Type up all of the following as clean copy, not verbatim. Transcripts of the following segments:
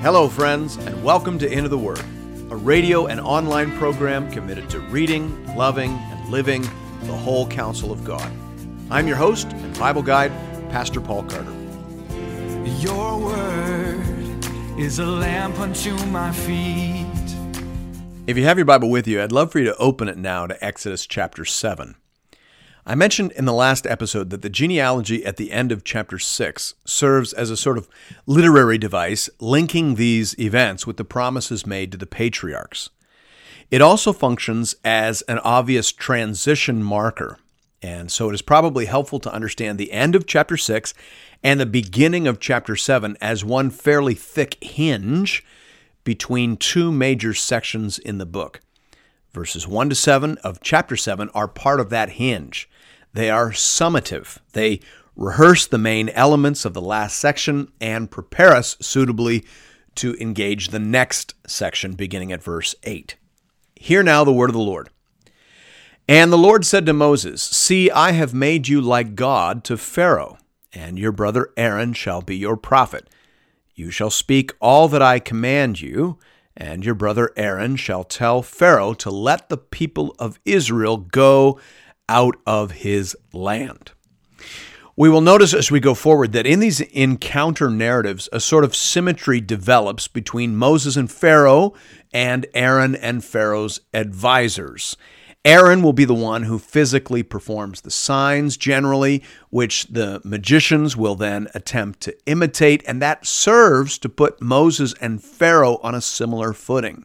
Hello, friends, and welcome to Into the Word, a radio and online program committed to reading, loving, and living the whole counsel of God. I'm your host and Bible guide, Pastor Paul Carter. Your word is a lamp unto my feet. If you have your Bible with you, I'd love for you to open it now to Exodus chapter 7. I mentioned in the last episode that the genealogy at the end of chapter 6 serves as a sort of literary device linking these events with the promises made to the patriarchs. It also functions as an obvious transition marker, and so it is probably helpful to understand the end of chapter 6 and the beginning of chapter 7 as one fairly thick hinge between two major sections in the book. Verses 1 to 7 of chapter 7 are part of that hinge. They are summative. They rehearse the main elements of the last section and prepare us suitably to engage the next section, beginning at verse 8. Hear now the word of the Lord. And the Lord said to Moses, See, I have made you like God to Pharaoh, and your brother Aaron shall be your prophet. You shall speak all that I command you, and your brother Aaron shall tell Pharaoh to let the people of Israel go out of his land. We will notice as we go forward that in these encounter narratives, a sort of symmetry develops between Moses and Pharaoh and Aaron and Pharaoh's advisors. Aaron will be the one who physically performs the signs generally, which the magicians will then attempt to imitate, and that serves to put Moses and Pharaoh on a similar footing.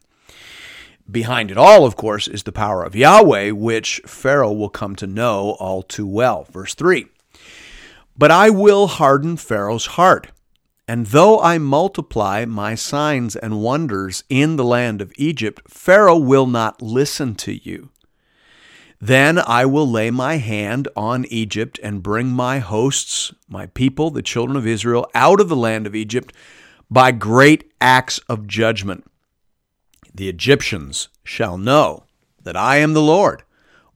Behind it all, of course, is the power of Yahweh, which Pharaoh will come to know all too well. Verse 3, But I will harden Pharaoh's heart, and though I multiply my signs and wonders in the land of Egypt, Pharaoh will not listen to you. Then I will lay my hand on Egypt and bring my hosts, my people, the children of Israel, out of the land of Egypt by great acts of judgment. The Egyptians shall know that I am the Lord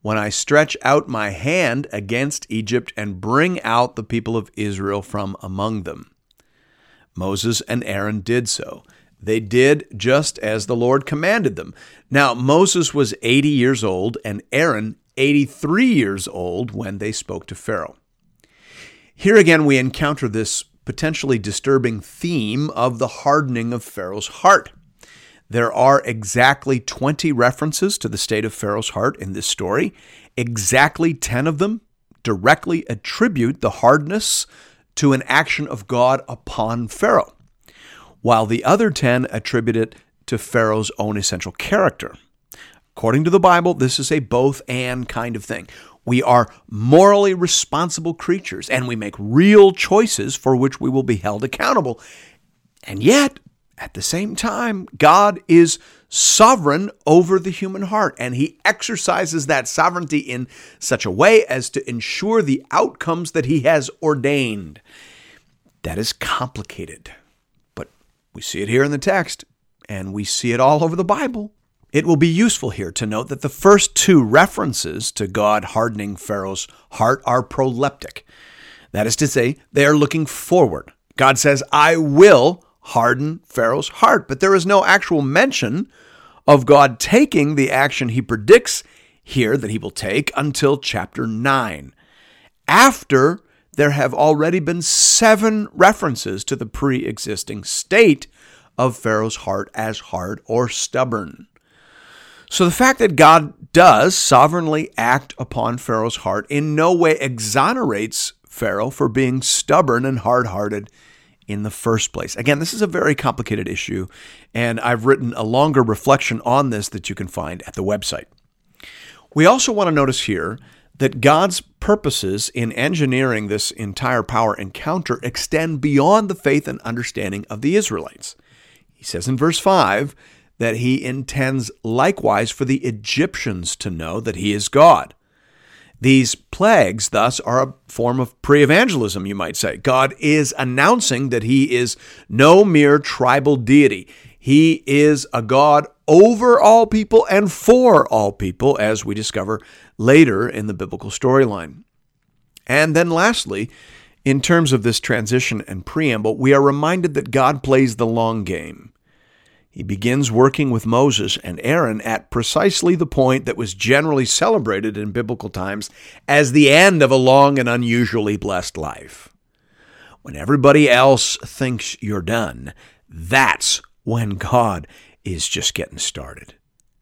when I stretch out my hand against Egypt and bring out the people of Israel from among them. Moses and Aaron did so. They did just as the Lord commanded them. Now, Moses was 80 years old and Aaron 83 years old when they spoke to Pharaoh. Here again, we encounter this potentially disturbing theme of the hardening of Pharaoh's heart. There are exactly 20 references to the state of Pharaoh's heart in this story. Exactly 10 of them directly attribute the hardness to an action of God upon Pharaoh, while the other 10 attribute it to Pharaoh's own essential character. According to the Bible, this is a both-and kind of thing. We are morally responsible creatures, and we make real choices for which we will be held accountable. And yet, at the same time, God is sovereign over the human heart, and he exercises that sovereignty in such a way as to ensure the outcomes that he has ordained. That is complicated. We see it here in the text, and we see it all over the Bible. It will be useful here to note that the first two references to God hardening Pharaoh's heart are proleptic. That is to say, they are looking forward. God says, I will harden Pharaoh's heart, but there is no actual mention of God taking the action he predicts here that he will take until chapter 9. After there have already been 7 references to the pre-existing state of Pharaoh's heart as hard or stubborn. So the fact that God does sovereignly act upon Pharaoh's heart in no way exonerates Pharaoh for being stubborn and hard-hearted in the first place. Again, this is a very complicated issue, and I've written a longer reflection on this that you can find at the website. We also want to notice here that God's purposes in engineering this entire power encounter extend beyond the faith and understanding of the Israelites. He says in verse 5 that he intends likewise for the Egyptians to know that he is God. These plagues, thus, are a form of pre-evangelism, you might say. God is announcing that he is no mere tribal deity. He is a God over all people and for all people, as we discover later in the biblical storyline. And then lastly, In terms of this transition and preamble, we are reminded that God plays the long game. He begins working with Moses and Aaron at precisely the point that was generally celebrated in biblical times as the end of a long and unusually blessed life. When everybody else thinks you're done, that's when God is just getting started.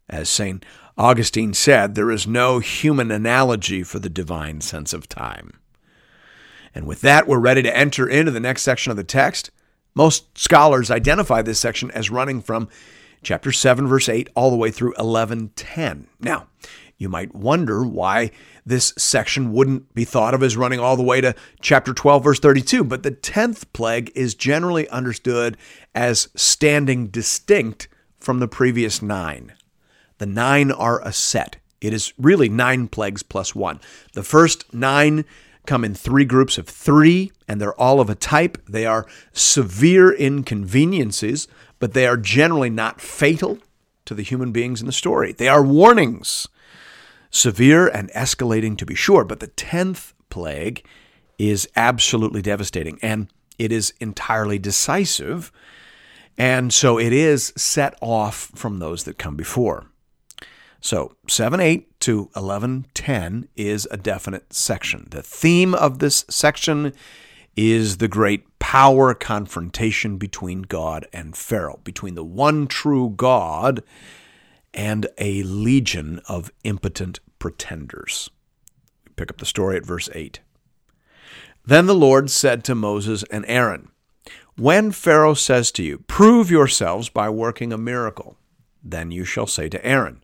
As St. Augustine said, there is no human analogy for the divine sense of time. And with that, we're ready to enter into the next section of the text. Most scholars identify this section as running from chapter 7, verse 8, all the way through 11:10. Now, you might wonder why this section wouldn't be thought of as running all the way to chapter 12, verse 32, but the 10th plague is generally understood as standing distinct from the previous 9. The 9 are a set. It is really 9 plagues plus 1. The first 9 come in 3 groups of 3, and they're all of a type. They are severe inconveniences, but they are generally not fatal to the human beings in the story. They are warnings, severe and escalating to be sure, but the 10th plague is absolutely devastating, and it is entirely decisive, and so it is set off from those that come before. So 7-8 to 11-10 is a definite section. The theme of this section is the great power confrontation between God and Pharaoh, between the one true God and a legion of impotent pretenders. Pick up the story at verse 8. Then the Lord said to Moses and Aaron, "When Pharaoh says to you, 'Prove yourselves by working a miracle,' then you shall say to Aaron,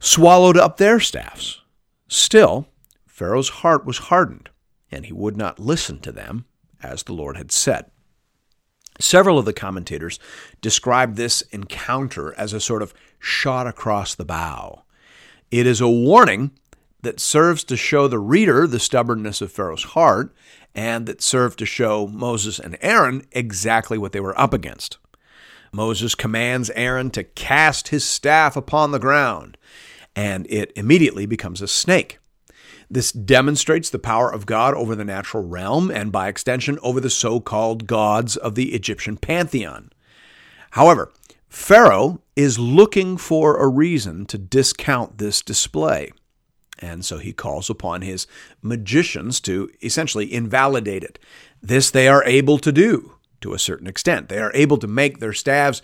swallowed up their staffs. Still, Pharaoh's heart was hardened, and he would not listen to them, as the Lord had said. Several of the commentators describe this encounter as a sort of shot across the bow. It is a warning that serves to show the reader the stubbornness of Pharaoh's heart, and that served to show Moses and Aaron exactly what they were up against. Moses commands Aaron to cast his staff upon the ground, and it immediately becomes a snake. This demonstrates the power of God over the natural realm and, by extension, over the so-called gods of the Egyptian pantheon. However, Pharaoh is looking for a reason to discount this display, and so he calls upon his magicians to essentially invalidate it. This they are able to do to a certain extent. They are able to make their staves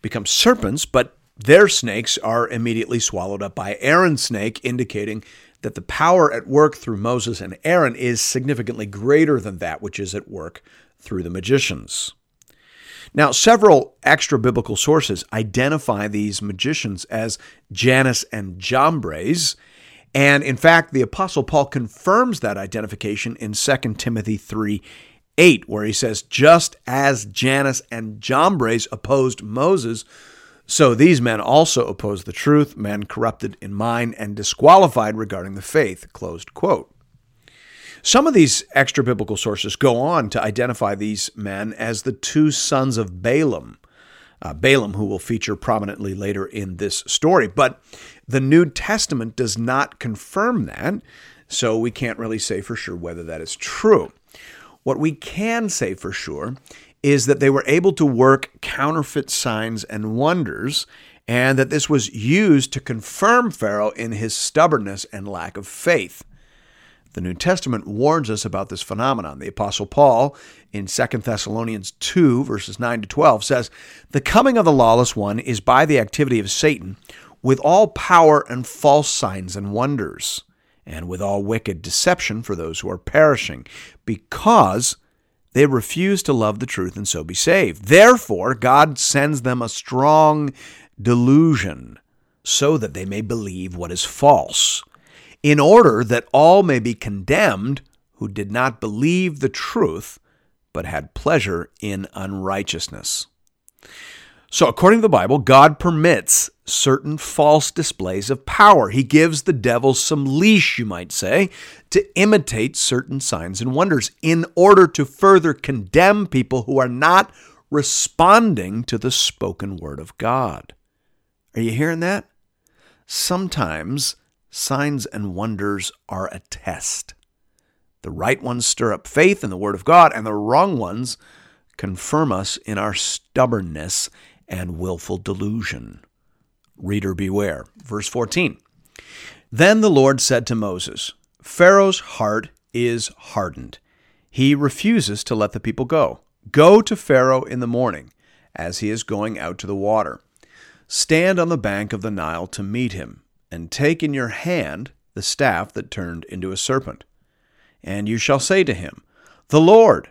become serpents, but their snakes are immediately swallowed up by Aaron's snake, indicating that the power at work through Moses and Aaron is significantly greater than that which is at work through the magicians. Now, several extra-biblical sources identify these magicians as Janus and Jambres, and in fact, the Apostle Paul confirms that identification in 2 Timothy 3:8, where he says, "Just as Janus and Jambres opposed Moses, so these men also oppose the truth, men corrupted in mind and disqualified regarding the faith," closed quote. Some of these extra-biblical sources go on to identify these men as the two sons of Balaam, who will feature prominently later in this story. But the New Testament does not confirm that, so we can't really say for sure whether that is true. What we can say for sure is that they were able to work counterfeit signs and wonders, and that this was used to confirm Pharaoh in his stubbornness and lack of faith. The New Testament warns us about this phenomenon. The Apostle Paul in 2 Thessalonians 2, verses 9 to 12 says, "The coming of the lawless one is by the activity of Satan, with all power and false signs and wonders, and with all wicked deception for those who are perishing, because they refuse to love the truth and so be saved. Therefore, God sends them a strong delusion so that they may believe what is false, in order that all may be condemned who did not believe the truth, but had pleasure in unrighteousness. So according to the Bible, God permits certain false displays of power. He gives the devil some leash, you might say, to imitate certain signs and wonders in order to further condemn people who are not responding to the spoken word of God. Are you hearing that? Sometimes signs and wonders are a test. The right ones stir up faith in the word of God, and the wrong ones confirm us in our stubbornness and willful delusion. Reader, beware. Verse 14. Then the Lord said to Moses, Pharaoh's heart is hardened. He refuses to let the people go. Go to Pharaoh in the morning, as he is going out to the water. Stand on the bank of the Nile to meet him, and take in your hand the staff that turned into a serpent. And you shall say to him, The Lord,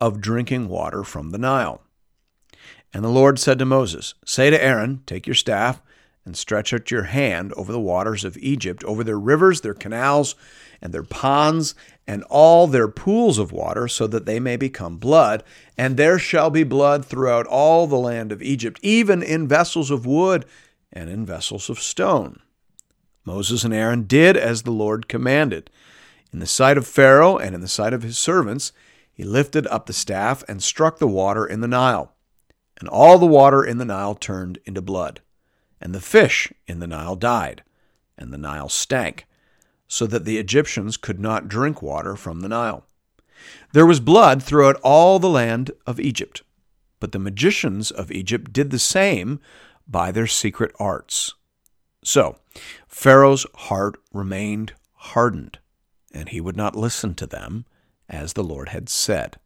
of drinking water from the Nile. And the Lord said to Moses, Say to Aaron, Take your staff, and stretch out your hand over the waters of Egypt, over their rivers, their canals, and their ponds, and all their pools of water, so that they may become blood. And there shall be blood throughout all the land of Egypt, even in vessels of wood and in vessels of stone. Moses and Aaron did as the Lord commanded. In the sight of Pharaoh and in the sight of his servants, he lifted up the staff and struck the water in the Nile. And all the water in the Nile turned into blood. And the fish in the Nile died, and the Nile stank, so that the Egyptians could not drink water from the Nile. There was blood throughout all the land of Egypt, but the magicians of Egypt did the same by their secret arts. So Pharaoh's heart remained hardened, and he would not listen to them, as the Lord had said.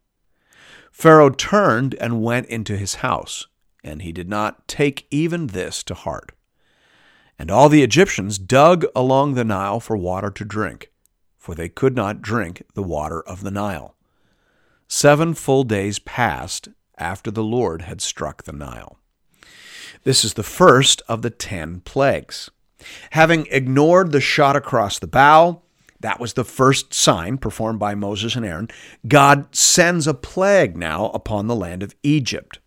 Pharaoh turned and went into his house, and he did not take even this to heart. And all the Egyptians dug along the Nile for water to drink, for they could not drink the water of the Nile. 7 full days passed after the Lord had struck the Nile. This is the first of the 10 plagues. Having ignored the shot across the bow, that was the first sign performed by Moses and Aaron, God sends a plague now upon the land of Egypt.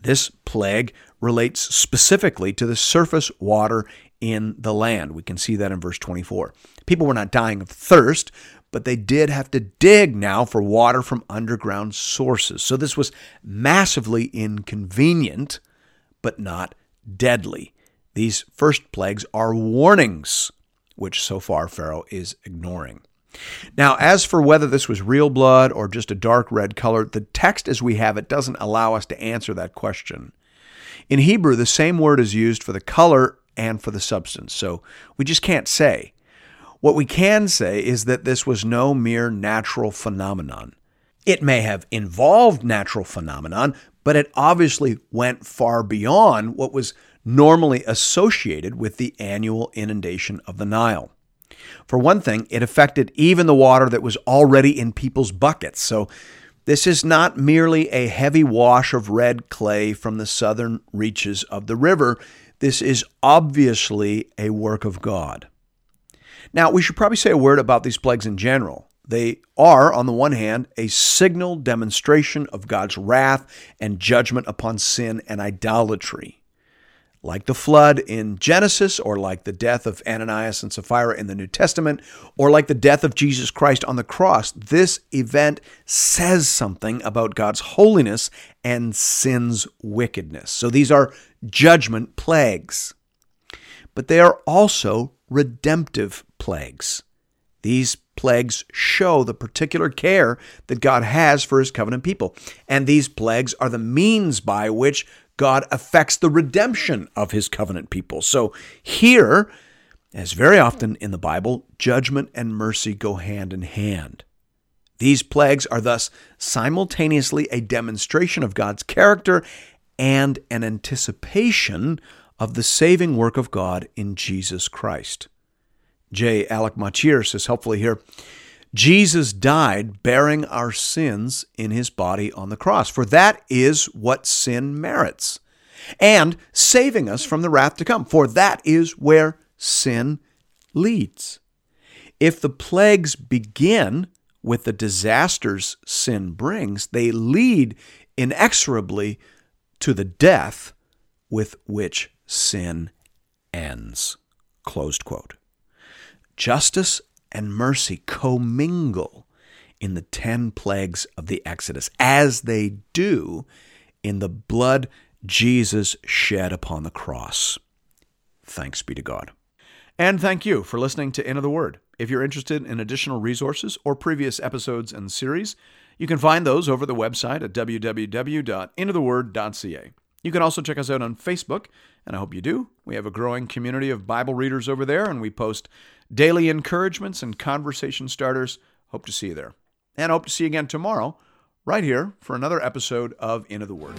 This plague relates specifically to the surface water in the land. We can see that in verse 24. People were not dying of thirst, but they did have to dig now for water from underground sources. So this was massively inconvenient, but not deadly. These first plagues are warnings, which so far Pharaoh is ignoring. Now, as for whether this was real blood or just a dark red color, the text as we have it doesn't allow us to answer that question. In Hebrew, the same word is used for the color and for the substance, so we just can't say. What we can say is that this was no mere natural phenomenon. It may have involved natural phenomenon, but it obviously went far beyond what was normally associated with the annual inundation of the Nile. For one thing, it affected even the water that was already in people's buckets. So this is not merely a heavy wash of red clay from the southern reaches of the river. This is obviously a work of God. Now, we should probably say a word about these plagues in general. They are, on the one hand, a signal demonstration of God's wrath and judgment upon sin and idolatry. Like the flood in Genesis, or like the death of Ananias and Sapphira in the New Testament, or like the death of Jesus Christ on the cross, this event says something about God's holiness and sin's wickedness. So these are judgment plagues. But they are also redemptive plagues. These plagues show the particular care that God has for his covenant people. And these plagues are the means by which God affects the redemption of his covenant people. So here, as very often in the Bible, judgment and mercy go hand in hand. These plagues are thus simultaneously a demonstration of God's character and an anticipation of the saving work of God in Jesus Christ. J. Alec Machier says helpfully here, Jesus died bearing our sins in his body on the cross, for that is what sin merits, and saving us from the wrath to come, for that is where sin leads. If the plagues begin with the disasters sin brings, they lead inexorably to the death with which sin ends. Closed quote. Justice and mercy commingle in the 10 plagues of the Exodus, as they do in the blood Jesus shed upon the cross. Thanks be to God. And thank you for listening to Into the Word. If you're interested in additional resources or previous episodes and series, you can find those over the website at www.intotheword.ca. You can also check us out on Facebook, and I hope you do. We have a growing community of Bible readers over there, and we post daily encouragements and conversation starters. Hope to see you there. And hope to see you again tomorrow, right here, for another episode of Into the Word.